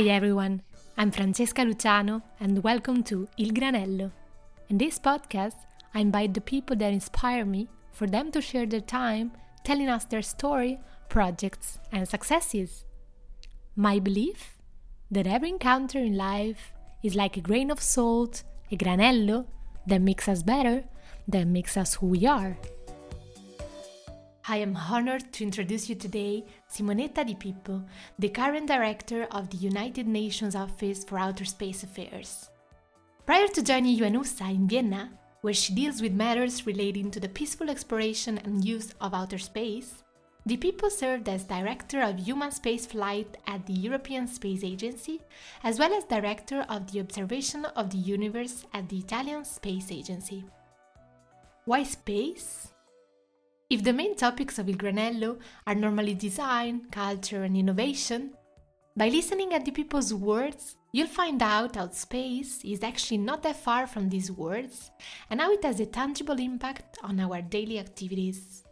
Hi everyone, I'm Francesca Luciano and welcome to Il Granello. In this podcast, I invite the people that inspire me for them to share their time, telling us their story, projects and successes. My belief that every encounter in life is like a grain of salt, a granello, that makes us better, that makes us who we are. I am honored to introduce you today Simonetta Di Pippo, the current director of the United Nations Office for Outer Space Affairs. Prior to joining UNOSA in Vienna, where she deals with matters relating to the peaceful exploration and use of outer space, Di Pippo served as director of human spaceflight at the European Space Agency, as well as director of the observation of the universe at the Italian Space Agency. Why space? If the main topics of Il Granello are normally design, culture and innovation, by listening at Di Pippo's words, you'll find out how space is actually not that far from these words and how it has a tangible impact on our daily activities.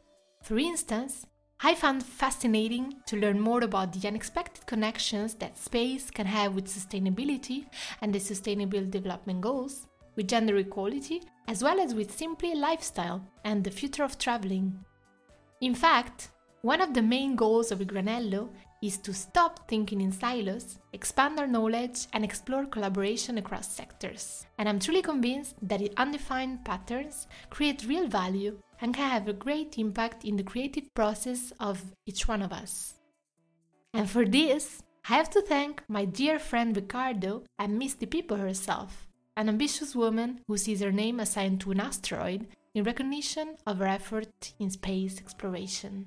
For instance, I found fascinating to learn more about the unexpected connections that space can have with sustainability and the Sustainable Development Goals, with gender equality, as well as with simply lifestyle and the future of traveling. In fact, one of the main goals of Il Granello is to stop thinking in silos, expand our knowledge and explore collaboration across sectors. And I'm truly convinced that undefined patterns create real value and can have a great impact in the creative process of each one of us. And for this, I have to thank my dear friend Riccardo and Miss Di Pippo herself, an ambitious woman who sees her name assigned to an asteroid in recognition of her effort in space exploration.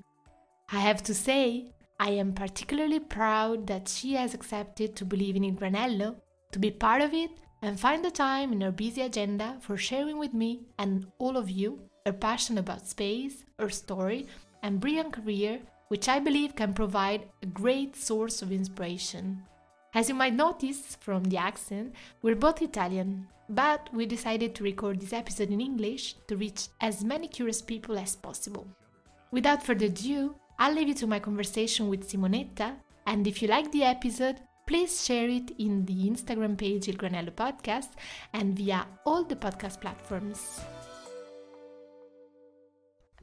I have to say, I am particularly proud that she has accepted to believe in Il Granello, to be part of it and find the time in her busy agenda for sharing with me and all of you her passion about space, her story and brilliant career, which I believe can provide a great source of inspiration. As you might notice from the accent, we're both Italian, but we decided to record this episode in English to reach as many curious people as possible. Without further ado, I'll leave you to my conversation with Simonetta, and if you like the episode, please share it in the Instagram page Il Granello Podcast and via all the podcast platforms.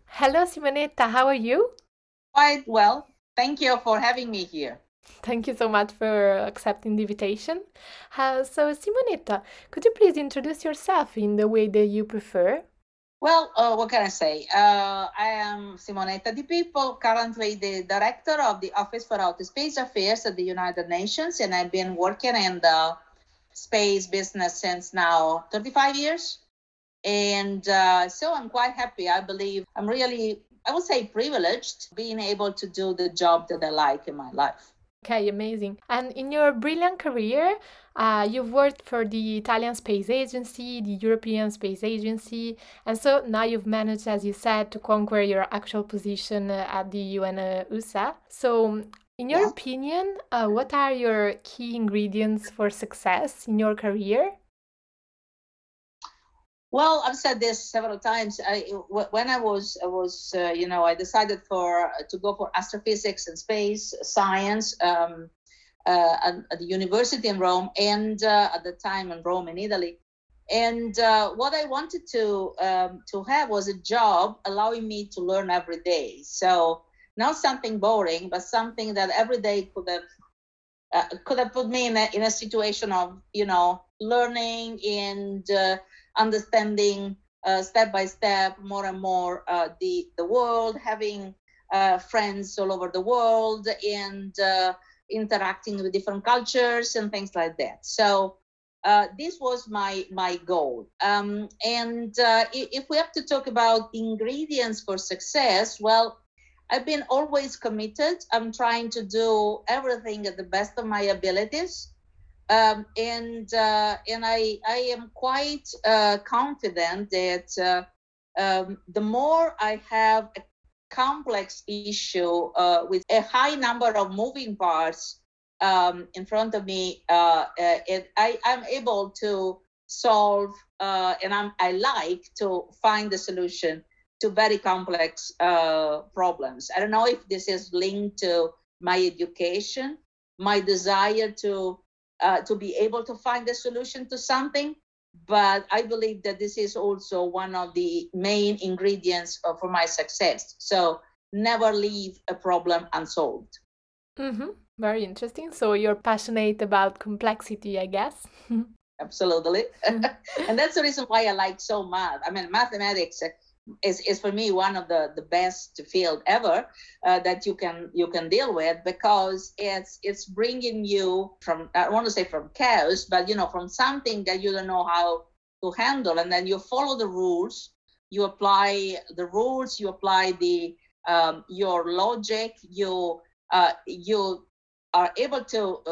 Hello Simonetta, how are you? Quite well, thank you for having me here. Thank you so much for accepting the invitation. So Simonetta, could you please introduce yourself in the way that you prefer? Well, what can I say? I am Simonetta Di Pippo, currently the director of the Office for Outer Space Affairs at the United Nations, and I've been working in the space business since now 35 years. And so I'm quite happy. I believe I'm really, I would say, privileged being able to do the job that I like in my life. Okay, amazing. And in your brilliant career, you've worked for the Italian Space Agency, the European Space Agency, and so now you've managed, as you said, to conquer your actual position at the UNOSA. So, in your opinion, what are your key ingredients for success in your career? Well, I've said this several times. When I decided to go for astrophysics and space science at the university in Rome, and at the time in Rome in Italy. And what I wanted to have was a job allowing me to learn every day. So not something boring, but something that every day could have put me in a situation of learning and understanding step by step more and more the world, having friends all over the world, and interacting with different cultures and things like that. So this was my goal. If we have to talk about ingredients for success, well, I've been always committed. I'm trying to do everything at the best of my abilities. And I am quite confident that the more I have a complex issue with a high number of moving parts in front of me, I'm able to solve and I like to find the solution to very complex problems. I don't know if this is linked to my education, my desire to to be able to find a solution to something. But I believe that this is also one of the main ingredients for my success. So never leave a problem unsolved. Mm-hmm. Very interesting. So you're passionate about complexity, I guess. Absolutely. And that's the reason why I like so much. I mean, mathematics is for me one of the best field ever that you can deal with, because it's bringing you from, I want to say from chaos, but from something that you don't know how to handle, and then you follow the rules, you apply the rules, you apply the your logic, you are able to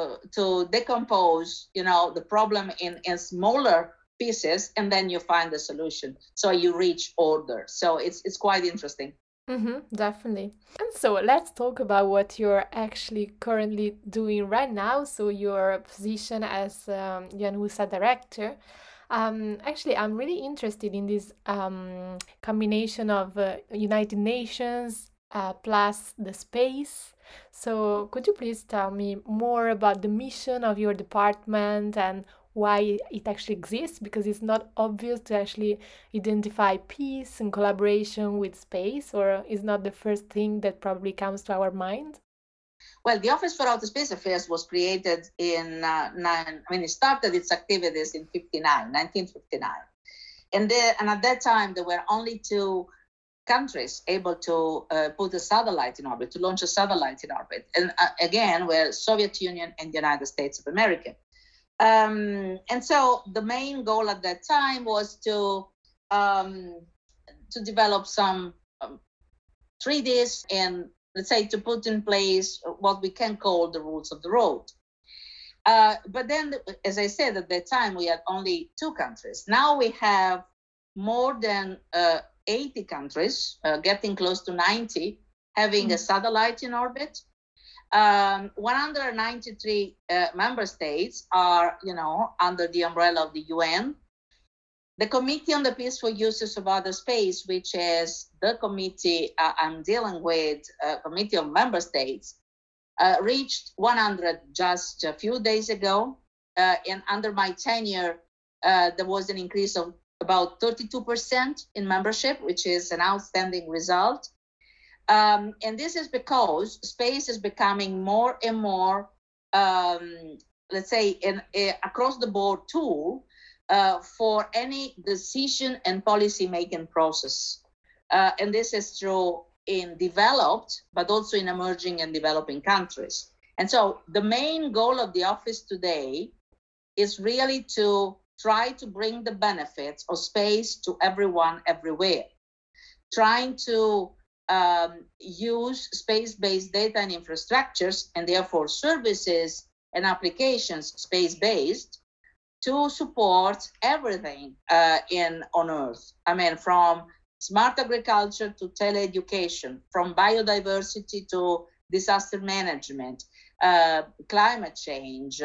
decompose the problem in smaller pieces, and then you find the solution. So you reach order. So it's quite interesting. Mm-hmm, definitely. And so let's talk about what you're actually currently doing right now. So your position as Yanusa director. Actually, I'm really interested in this combination of United Nations plus the space. So could you please tell me more about the mission of your department and why it actually exists, because it's not obvious to actually identify peace and collaboration with space, or is not the first thing that probably comes to our mind? Well, the Office for Outer Space Affairs was created it started its activities in 1959. And at that time, there were only two countries able to put a satellite in orbit, to launch a satellite in orbit. And again, were Soviet Union and the United States of America. And so the main goal at that time was to develop some treaties and, let's say, to put in place what we can call the rules of the road. But then, as I said, at that time, we had only two countries. Now we have more than 80 countries, getting close to 90, having a satellite in orbit. 193 member states are, under the umbrella of the UN. The Committee on the Peaceful Uses of Outer Space, which is the committee I'm dealing with, Committee of Member States, reached 100 just a few days ago. And under my tenure, there was an increase of about 32% in membership, which is an outstanding result. And this is because space is becoming more and more, let's say, an across the board tool for any decision and policy making process. And this is true in developed, but also in emerging and developing countries. And so the main goal of the office today is really to try to bring the benefits of space to everyone, everywhere, trying to use space-based data and infrastructures, and therefore services and applications space-based, to support everything on Earth. I mean, from smart agriculture to tele-education, from biodiversity to disaster management, climate change,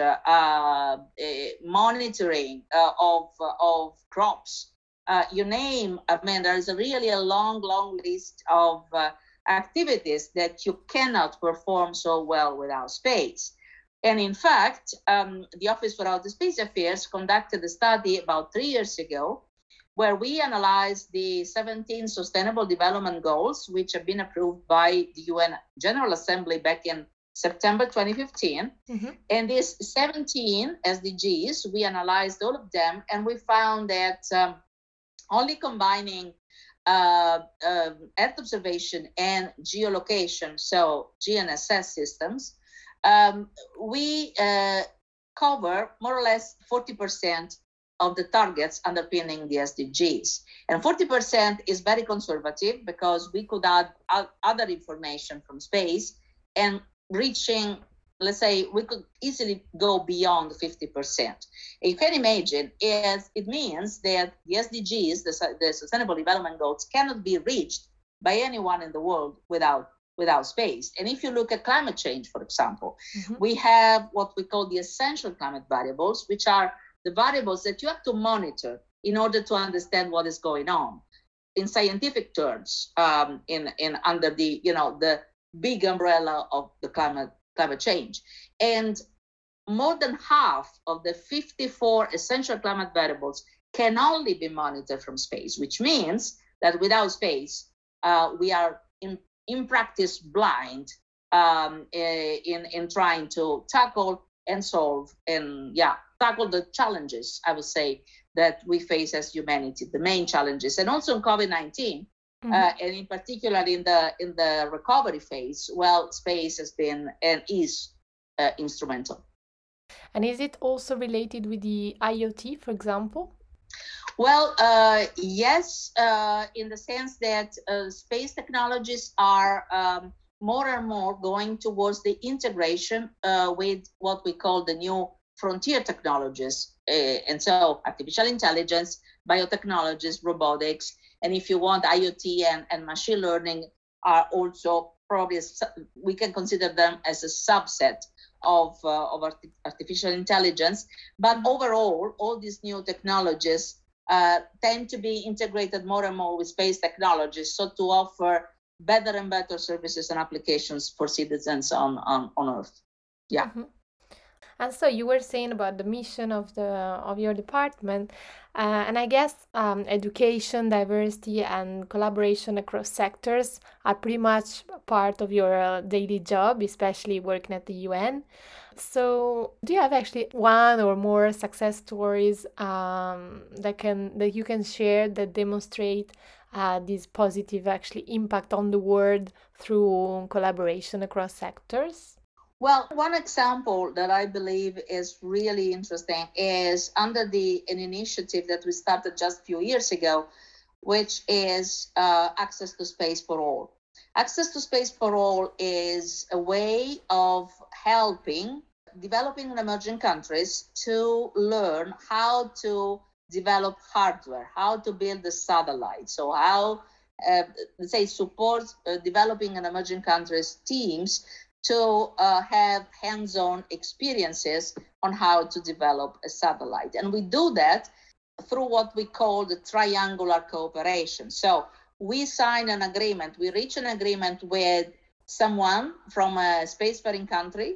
monitoring of crops. You name, I mean, there is a long list of activities that you cannot perform so well without space. And in fact, the Office for Outer Space Affairs conducted a study about 3 years ago, where we analyzed the 17 Sustainable Development Goals, which have been approved by the UN General Assembly back in September 2015. Mm-hmm. And these 17 SDGs, we analyzed all of them, and we found that only combining Earth observation and geolocation, so GNSS systems, we cover more or less 40% of the targets underpinning the SDGs. And 40% is very conservative, because we could add other information from space, and reaching, let's say, we could easily go beyond 50%. You can imagine, it means that the SDGs, the Sustainable Development Goals, cannot be reached by anyone in the world without space. And if you look at climate change, for example, mm-hmm. we have what we call the essential climate variables, which are the variables that you have to monitor in order to understand what is going on. In scientific terms, in under the big umbrella of the climate change. And more than half of the 54 essential climate variables can only be monitored from space, which means that without space, we are in practice blind in trying to tackle and solve and tackle the challenges, I would say, that we face as humanity, the main challenges. And also in COVID-19, mm-hmm. And in particular in the recovery phase, well, space has been and is instrumental. And is it also related with the IoT, for example? Well, yes, in the sense that space technologies are more and more going towards the integration with what we call the new frontier technologies. And so artificial intelligence, biotechnologies, robotics, and if you want, IoT and machine learning are also probably, we can consider them as a subset of artificial intelligence. But overall, all these new technologies tend to be integrated more and more with space technologies, so to offer better and better services and applications for citizens on Earth. Yeah. Mm-hmm. And so you were saying about the mission of your department, and I guess education, diversity, and collaboration across sectors are pretty much part of your daily job, especially working at the UN. So do you have actually one or more success stories that you can share that demonstrate this positive actually impact on the world through collaboration across sectors? Well, one example that I believe is really interesting is under an initiative that we started just a few years ago, which is Access to Space for All. Access to Space for All is a way of helping developing and emerging countries to learn how to develop hardware, how to build a satellite, so how, let's say, support developing and emerging countries teams to have hands-on experiences on how to develop a satellite. And we do that through what we call the triangular cooperation. So we sign an agreement, we reach an agreement with someone from a spacefaring country.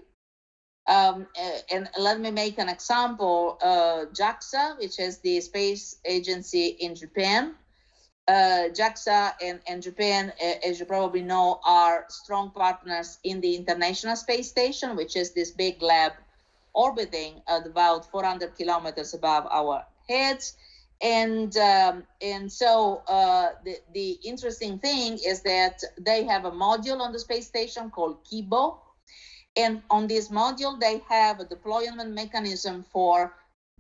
And let me make an example, JAXA, which is the space agency in Japan. JAXA and Japan, as you probably know, are strong partners in the International Space Station, which is this big lab orbiting at about 400 kilometers above our heads. And so the interesting thing is that they have a module on the space station called Kibo. And on this module, they have a deployment mechanism for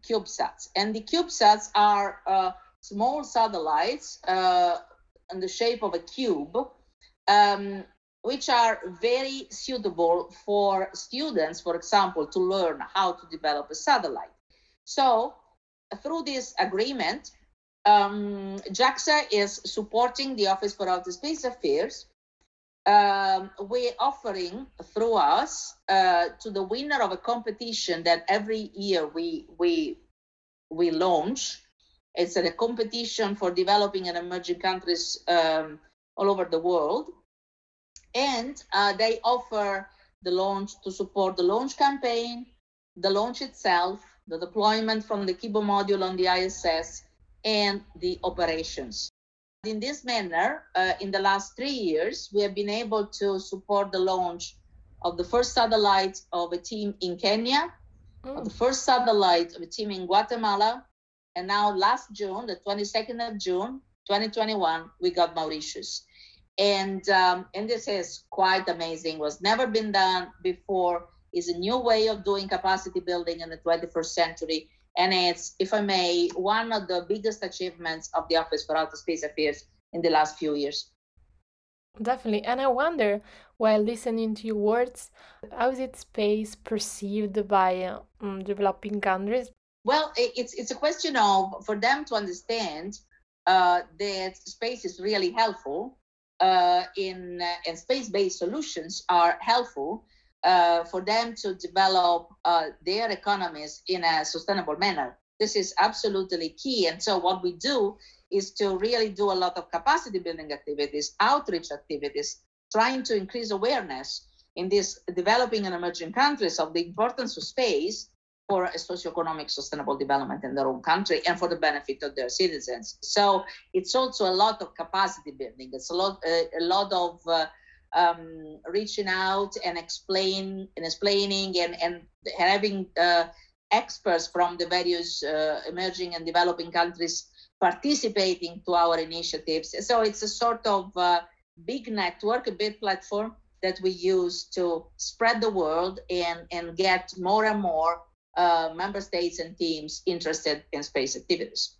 CubeSats. And the CubeSats are small satellites in the shape of a cube, which are very suitable for students, for example, to learn how to develop a satellite. So through this agreement, JAXA is supporting the Office for Outer Space Affairs. We're offering through us to the winner of a competition that every year we launch. It's a competition for developing and emerging countries all over the world. And they offer the launch to support the launch campaign, the launch itself, the deployment from the Kibo module on the ISS, and the operations. In this manner, in the last 3 years, we have been able to support the launch of the first satellite of a team in Kenya, of the first satellite of a team in Guatemala, and now last June, the 22nd of June, 2021, we got Mauritius. And this is quite amazing, was never been done before, is a new way of doing capacity building in the 21st century. And it's, if I may, one of the biggest achievements of the Office for Outer Space Affairs in the last few years. Definitely. And I wonder, while listening to your words, how is it space perceived by developing countries? Well, it's a question of for them to understand that space is really helpful and space-based solutions are helpful for them to develop their economies in a sustainable manner. This is absolutely key. And so what we do is to really do a lot of capacity building activities, outreach activities, trying to increase awareness in these developing and emerging countries of the importance of space for a socioeconomic sustainable development in their own country and for the benefit of their citizens. So it's also a lot of capacity building. It's a lot of reaching out and explaining and having experts from the various emerging and developing countries participating to our initiatives. So it's a sort of big network, a big platform that we use to spread the word and get more and more member states and teams interested in space activities.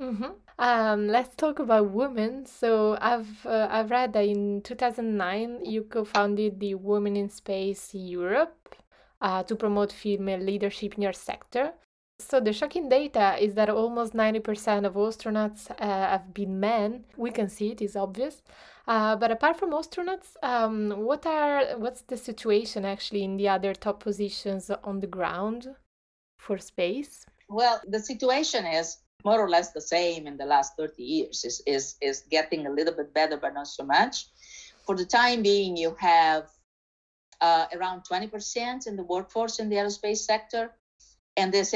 Mm-hmm. Let's talk about women. So I've read that in 2009 you co-founded the Women in Space Europe to promote female leadership in your sector. So the shocking data is that almost 90% of astronauts have been men. We can see it is obvious. But apart from astronauts, what's the situation actually in the other top positions on the ground for space? Well, the situation is more or less the same in the last 30 years. Is getting a little bit better, but not so much. For the time being, you have around 20% in the workforce in the aerospace sector. And this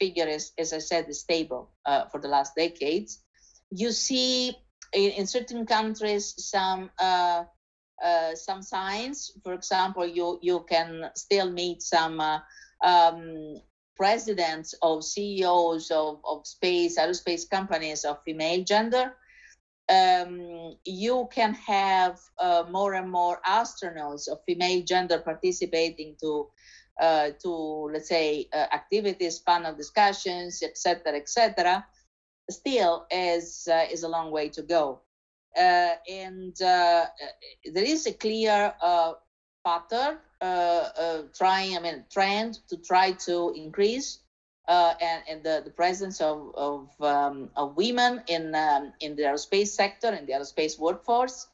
figure is, as I said, is stable for the last decades. You see in certain countries some signs. For example, you can still meet some presidents of CEOs of space, aerospace companies of female gender. You can have more and more astronauts of female gender participating to let's say activities, panel discussions, etc. Still is a long way to go, and there is a clear pattern, trend to try to increase and the presence of women in the aerospace sector, in the aerospace workforce,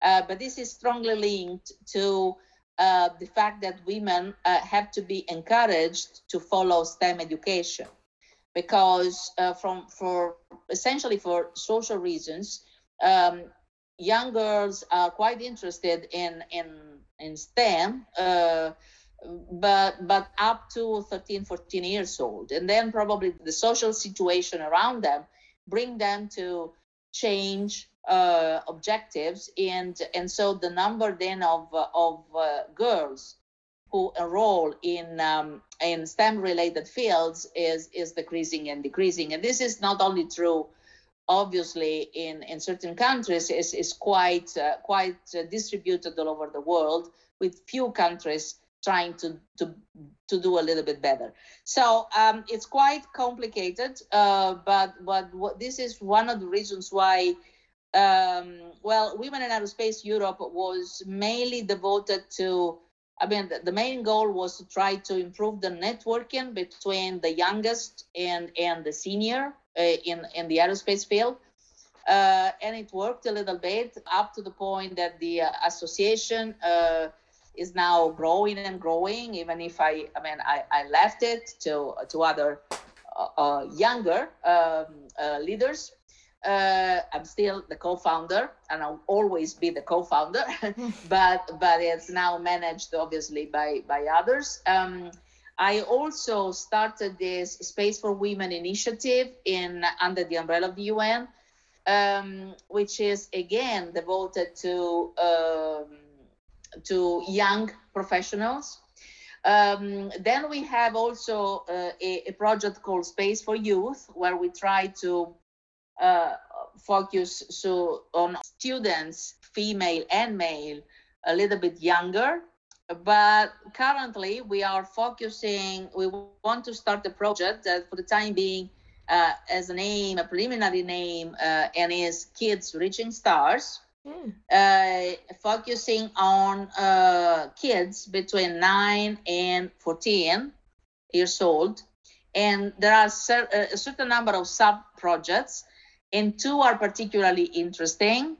but this is strongly linked to the fact that women have to be encouraged to follow STEM education, because for social reasons, young girls are quite interested in STEM, but up to 13, 14 years old, and then probably the social situation around them bring them to change objectives, and so the number then of girls who enroll in STEM related fields is decreasing, and this is not only true obviously in certain countries. It's quite distributed all over the world, with few countries trying to do a little bit better. So it's quite complicated, but this is one of the reasons why Women in Aerospace Europe was mainly devoted to, the main goal was to try to improve the networking between the youngest and the senior in the aerospace field. And it worked a little bit, up to the point that the association is now growing, even if I left it to other younger leaders. I'm still the co-founder, and I'll always be the co-founder, but it's now managed obviously by others. I also started this Space for Women initiative under the umbrella of the UN, which is again devoted to young professionals. Then we have also a project called Space for Youth, where we try to focus on students, female and male, a little bit younger. But currently we want to start a project that for the time being has a preliminary name, and is Kids Reaching Stars, focusing on kids between 9 and 14 years old. And there are a certain number of sub-projects, and two are particularly interesting.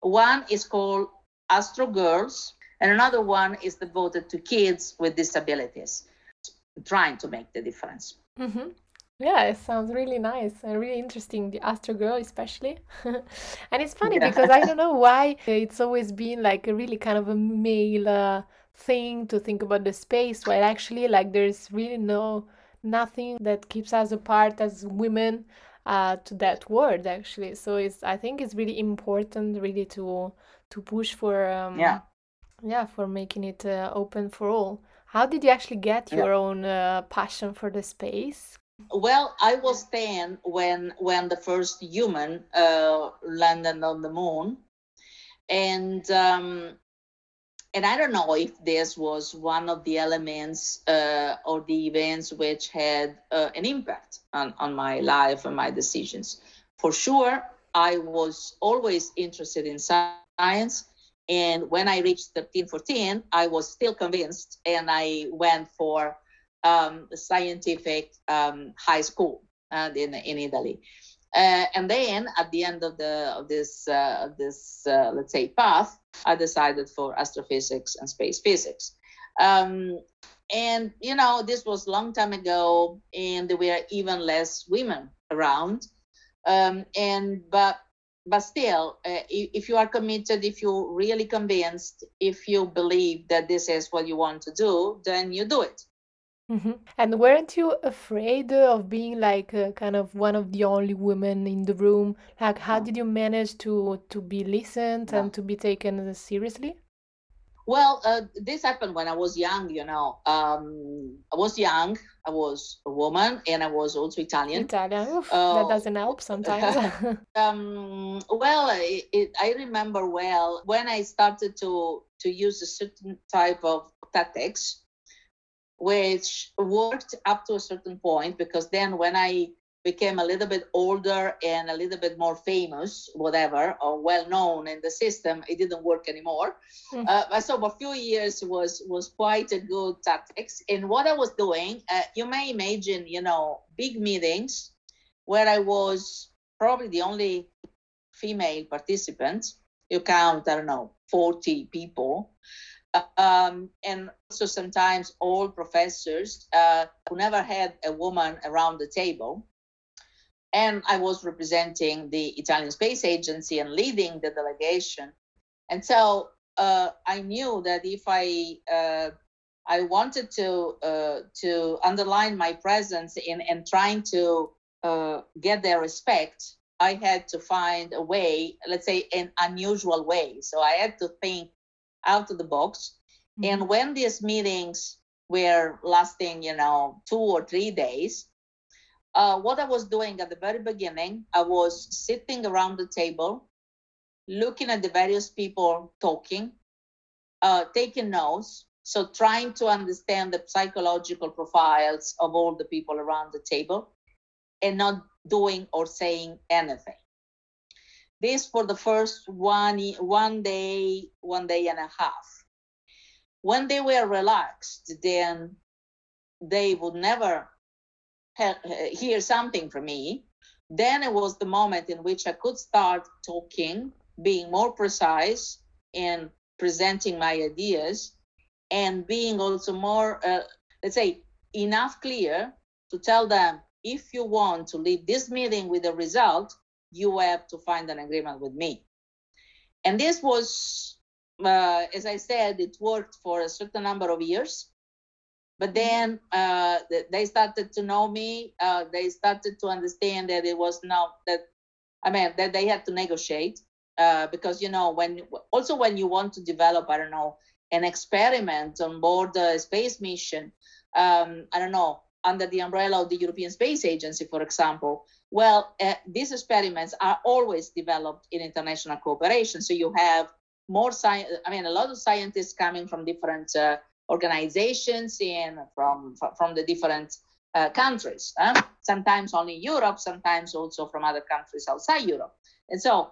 One is called Astro Girls, and another one is devoted to kids with disabilities, trying to make the difference. Mm-hmm. Yeah, it sounds really nice and really interesting, the Astro Girl especially. And it's funny because I don't know why it's always been like a really kind of a male thing to think about the space, while actually like there's really nothing that keeps us apart as women to that world actually. So I think it's really important really to push for for making it open for all. How did you actually get your own passion for the space? Well, I was 10 when the first human landed on the moon, and I don't know if this was one of the elements or the events which had an impact on my life and my decisions. For sure, I was always interested in science, and when I reached 13, 14, I was still convinced, and I went for scientific high school in Italy, and then at the end of this let's say path, I decided for astrophysics and space physics, and you know this was a long time ago, and there were even less women around, but still, if you are committed, if you're really convinced, if you believe that this is what you want to do, then you do it. Mm-hmm. And weren't you afraid of being like kind of one of the only women in the room? Like, how did you manage to be listened and to be taken seriously? Well, this happened when I was young, you know. I was young, I was a woman, and I was also Italian. Oof, that doesn't help sometimes. Well, I remember well when I started to use a certain type of tactics, which worked up to a certain point, because then when I became a little bit older and a little bit more famous, whatever, or well-known in the system, it didn't work anymore. Mm. So for a few years was quite a good tactics. And what I was doing, you may imagine, you know, big meetings where I was probably the only female participant. You count, I don't know, 40 people. And also sometimes all professors who never had a woman around the table. And I was representing the Italian Space Agency and leading the delegation. And so I knew that if I wanted to underline my presence in trying to get their respect, I had to find a way, let's say an unusual way. So I had to think out of the box. Mm-hmm. And when these meetings were lasting, you know, 2 or 3 days, what I was doing at the very beginning, I was sitting around the table, looking at the various people talking, taking notes, so trying to understand the psychological profiles of all the people around the table, and not doing or saying anything. This for the first one day and a half. When they were relaxed, then they would never hear something from me. Then it was the moment in which I could start talking, being more precise in presenting my ideas, and being also more, let's say, enough clear to tell them, if you want to leave this meeting with a result, you have to find an agreement with me. And this was, as I said, it worked for a certain number of years. But then they started to know me. They started to understand that it was not that, I mean, that they had to negotiate. Because, you know, when you want to develop, I don't know, an experiment on board the space mission, I don't know, under the umbrella of the European Space Agency, for example, well, these experiments are always developed in international cooperation. So you have more science, I mean, a lot of scientists coming from different organizations and from the different countries, sometimes only Europe, sometimes also from other countries outside Europe. And so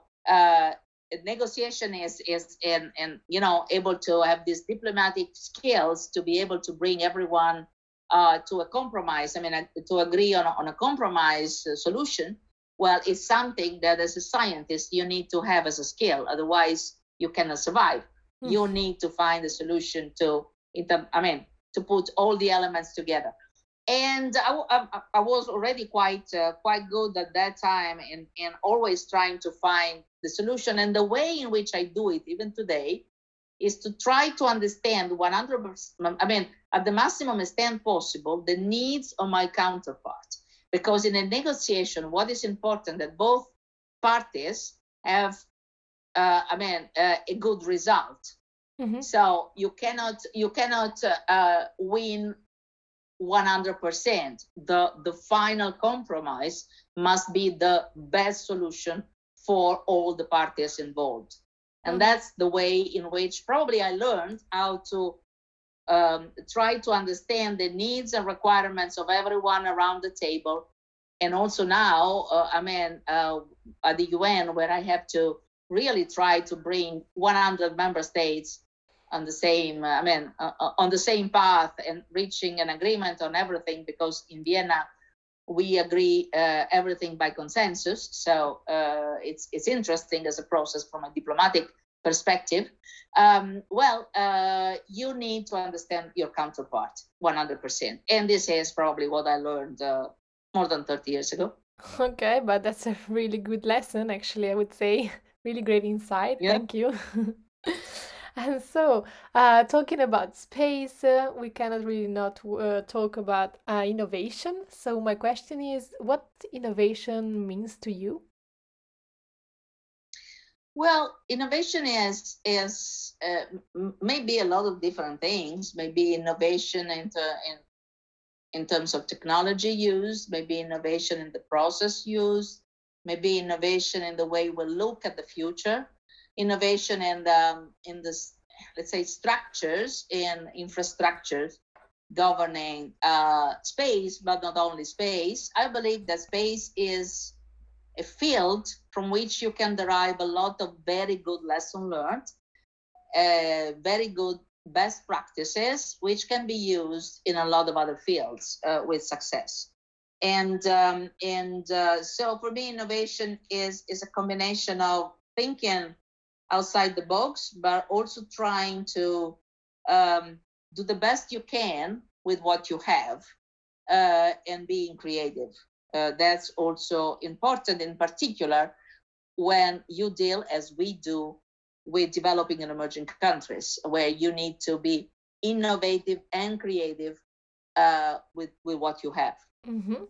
negotiation is and you know, able to have these diplomatic skills to be able to bring everyone to a compromise, I mean, to agree on a compromise solution. Well, it's something that as a scientist, you need to have as a skill. Otherwise, you cannot survive. Mm. You need to find a solution to put all the elements together. And I was already quite good at that time, and always trying to find the solution. And the way in which I do it, even today, is to try to understand 100%, I mean, at the maximum extent possible, the needs of my counterpart. Because in a negotiation, what is important that both parties have, a good result. Mm-hmm. So you cannot win 100%. The final compromise must be the best solution for all the parties involved. And that's the way in which probably I learned how to try to understand the needs and requirements of everyone around the table. And also now, at the UN, where I have to really try to bring 100 member states on the same, on the same path and reaching an agreement on everything, because in Vienna we agree everything by consensus. So it's interesting as a process from a diplomatic perspective. You need to understand your counterpart 100%, and this is probably what I learned more than 30 years ago. Okay, but that's a really good lesson, actually. I would say really great insight. Yeah. Thank you. And so, talking about space, we cannot really not talk about innovation. So my question is, what innovation means to you? Well, innovation is maybe a lot of different things. Maybe innovation in terms of technology use, maybe innovation in the process use, maybe innovation in the way we look at the future. Innovation in the let's say structures and infrastructures governing space, but not only space. I believe that space is a field from which you can derive a lot of very good lessons learned, very good best practices, which can be used in a lot of other fields with success. So for me, innovation is a combination of thinking outside the box, but also trying to do the best you can with what you have and being creative. That's also important, in particular, when you deal, as we do, with developing and emerging countries, where you need to be innovative and creative with what you have. Mm-hmm.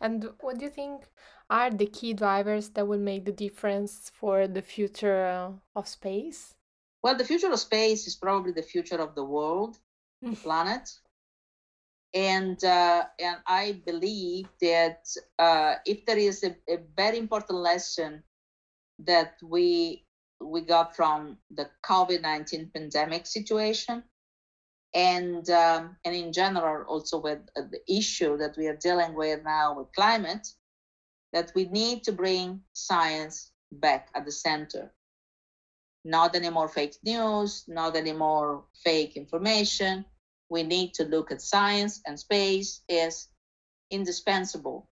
And what do you think are the key drivers that will make the difference for the future of space? Well, the future of space is probably the future of the world, the planet. And I believe that if there is a very important lesson that we got from the COVID-19 pandemic situation, and in general also with the issue that we are dealing with now with climate, that we need to bring science back at the center. Not anymore fake news, not anymore fake information. We need to look at science, and space is indispensable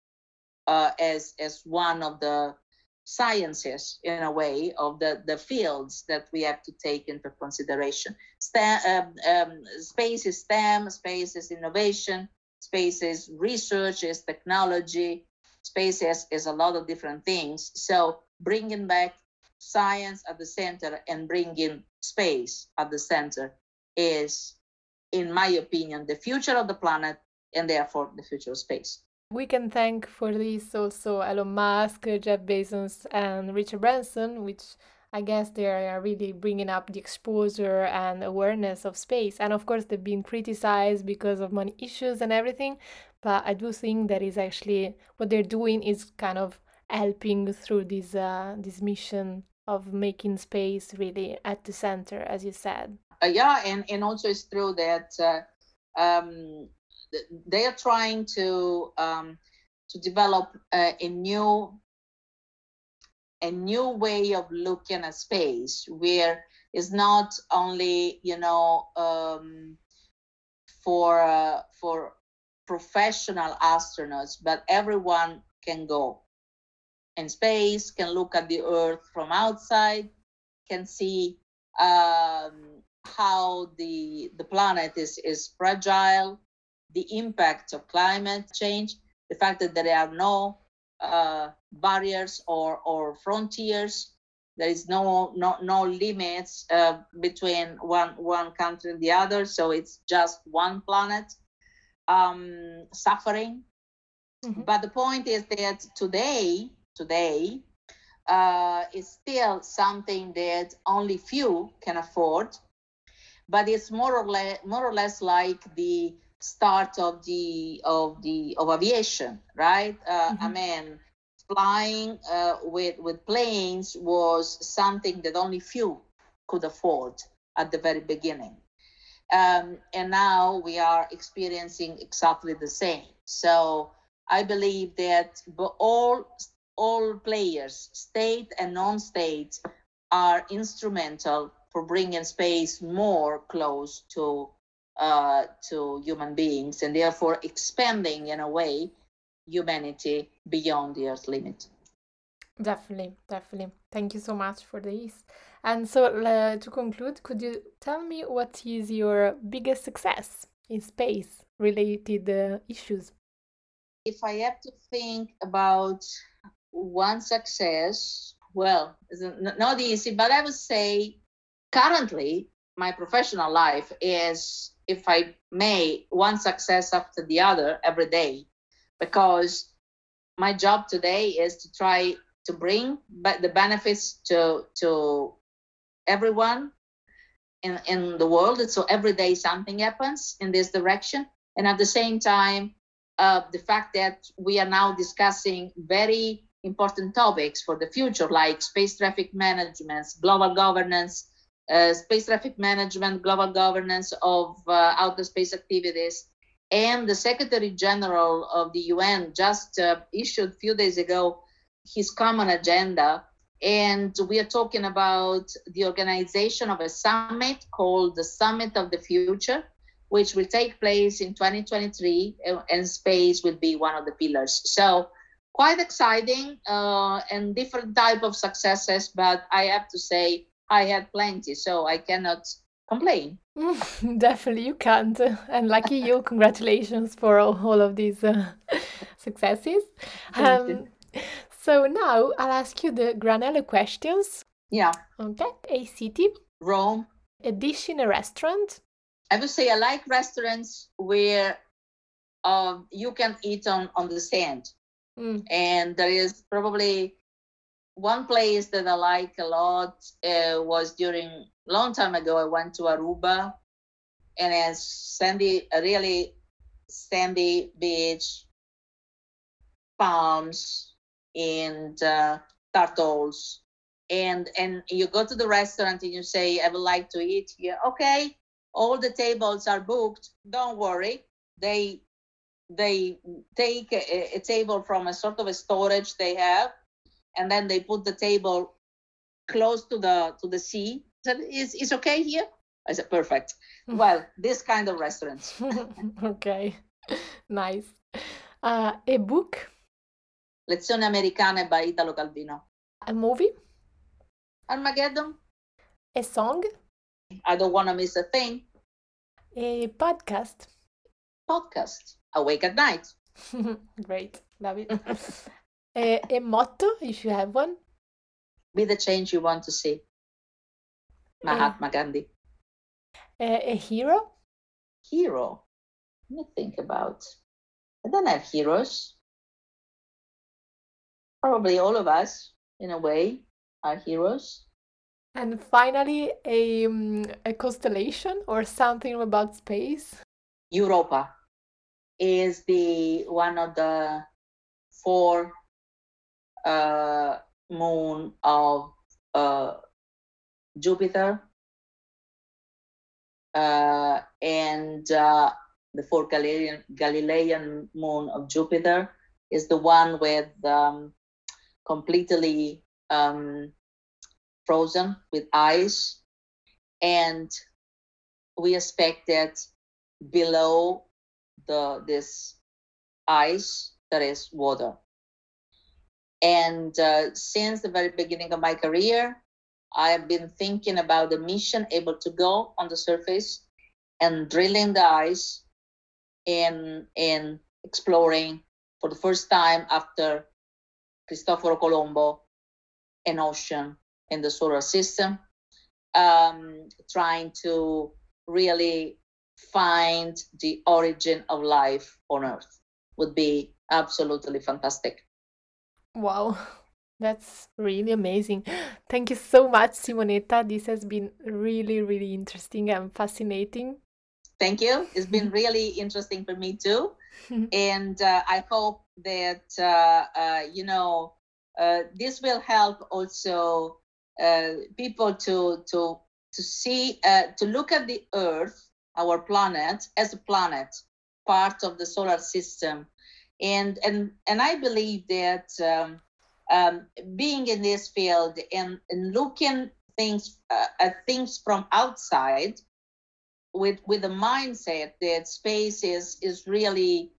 as one of the sciences, in a way, of the fields that we have to take into consideration. Space is STEM, space is innovation, space is research, is technology, space is a lot of different things. So bringing back science at the center and bringing space at the center is, in my opinion, the future of the planet, and therefore the future of space. We can thank for this also Elon Musk, Jeff Bezos, and Richard Branson, which I guess they are really bringing up the exposure and awareness of space. And of course, they've been criticized because of money issues and everything. But I do think that is actually what they're doing is kind of helping through this this mission of making space really at the center, as you said. And also it's true that they are trying to develop a new way of looking at space, where it's not only for professional astronauts, but everyone can go in space, can look at the Earth from outside, can see how the planet is fragile, the impacts of climate change, the fact that there are no barriers or frontiers. There is no limits between one country and the other, so it's just one planet suffering. Mm-hmm. But the point is that today is still something that only few can afford, but it's more or less like the start of aviation, right? Mm-hmm. I mean, flying with planes was something that only few could afford at the very beginning. And now we are experiencing exactly the same. So I believe that all players, state and non-state, are instrumental for bringing space more close to human beings, and therefore expanding, in a way, humanity beyond the Earth's limit. Definitely. Thank you so much for this. And so to conclude, could you tell me what is your biggest success in space-related issues? If I have to think about one success, well, it's not easy, but I would say currently my professional life is, if I may, one success after the other every day, because my job today is to try to bring the benefits to everyone in the world. So every day something happens in this direction. And at the same time, the fact that we are now discussing very important topics for the future, like space traffic management, global governance, of outer space activities. And the Secretary General of the UN just issued a few days ago his common agenda. And we are talking about the organization of a summit called the Summit of the Future, which will take place in 2023, and space will be one of the pillars. So quite exciting and different type of successes, but I have to say, I had plenty, so I cannot complain. Definitely, you can't. And lucky you, congratulations for all of these successes. So now I'll ask you the Granello questions. Yeah. Okay. A city. Rome. A dish in a restaurant. I would say I like restaurants where you can eat on the sand. Mm. And there is probably... one place that I like a lot was during long time ago. I went to Aruba, and it's sandy, a really sandy beach, palms and turtles. And you go to the restaurant and you say, I would like to eat here. Okay, all the tables are booked. Don't worry. They take a table from a sort of a storage they have. And then they put the table close to the sea. I said, is okay here? I said, perfect. Well, this kind of restaurants. Okay, nice. A book? Lezione Americana by Italo Calvino. A movie? Armageddon. A song? I Don't Want to Miss a Thing. A podcast? Awake at Night. Great, love it. A motto, if you have one? Be the change you want to see. Mahatma Gandhi. A hero? Let me think about. I don't have heroes. Probably all of us, in a way, are heroes. And finally, a constellation or something about space? Europa is the one of the four moon of Jupiter, and the four Galilean moon of Jupiter is the one with completely frozen with ice, and we expect that below this ice there is water. And since the very beginning of my career, I have been thinking about the mission able to go on the surface and drilling the ice in exploring for the first time after Cristoforo Colombo an ocean in the solar system, trying to really find the origin of life on Earth would be absolutely fantastic. Wow, that's really amazing. Thank you so much, Simonetta. This has been really, really interesting and fascinating. Thank you. It's been really interesting for me too. And I hope that, this will help also people to see, to look at the Earth, our planet, as a planet, part of the solar system. And I believe that being in this field and looking things at things from outside with the mindset that space is really,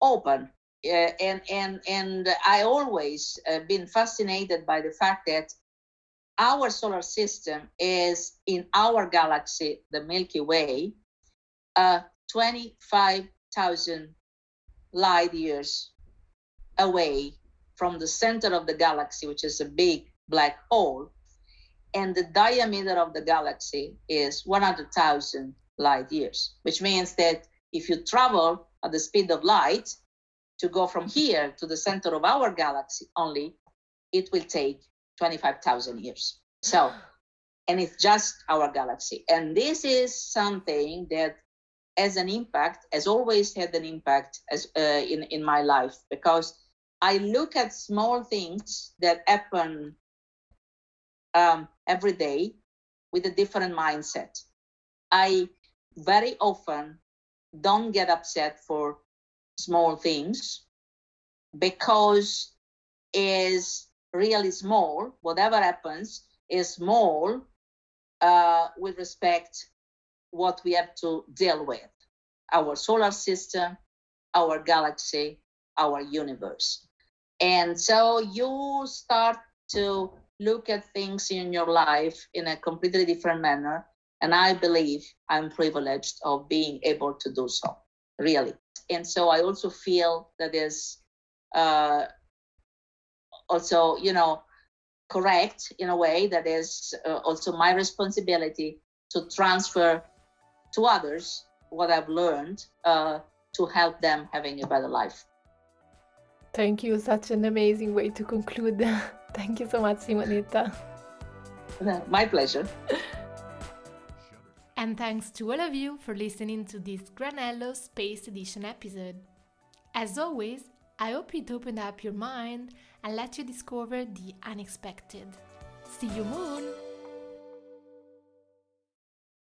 open. And I always been fascinated by the fact that our solar system is in our galaxy, the Milky Way, 25,000 light years away from the center of the galaxy, which is a big black hole, and the diameter of the galaxy is 100,000 light years, which means that if you travel at the speed of light to go from here to the center of our galaxy only, it will take 25,000 years. So, and it's just our galaxy. And this is something that as an impact, has always had an impact as in my life, because I look at small things that happen every day with a different mindset. I very often don't get upset for small things because it's really small. Whatever happens is small with respect what we have to deal with, our solar system, our galaxy, our universe. And so you start to look at things in your life in a completely different manner. And I believe I'm privileged of being able to do so, really. And so I also feel that is also, correct in a way, that is also my responsibility to transfer to others what I've learned to help them having a better life. Thank you. Such an amazing way to conclude. Thank you so much, Simonetta. My pleasure. And thanks to all of you for listening to this Granello Space Edition episode. As always, I hope it opened up your mind and let you discover the unexpected. See you, Moon!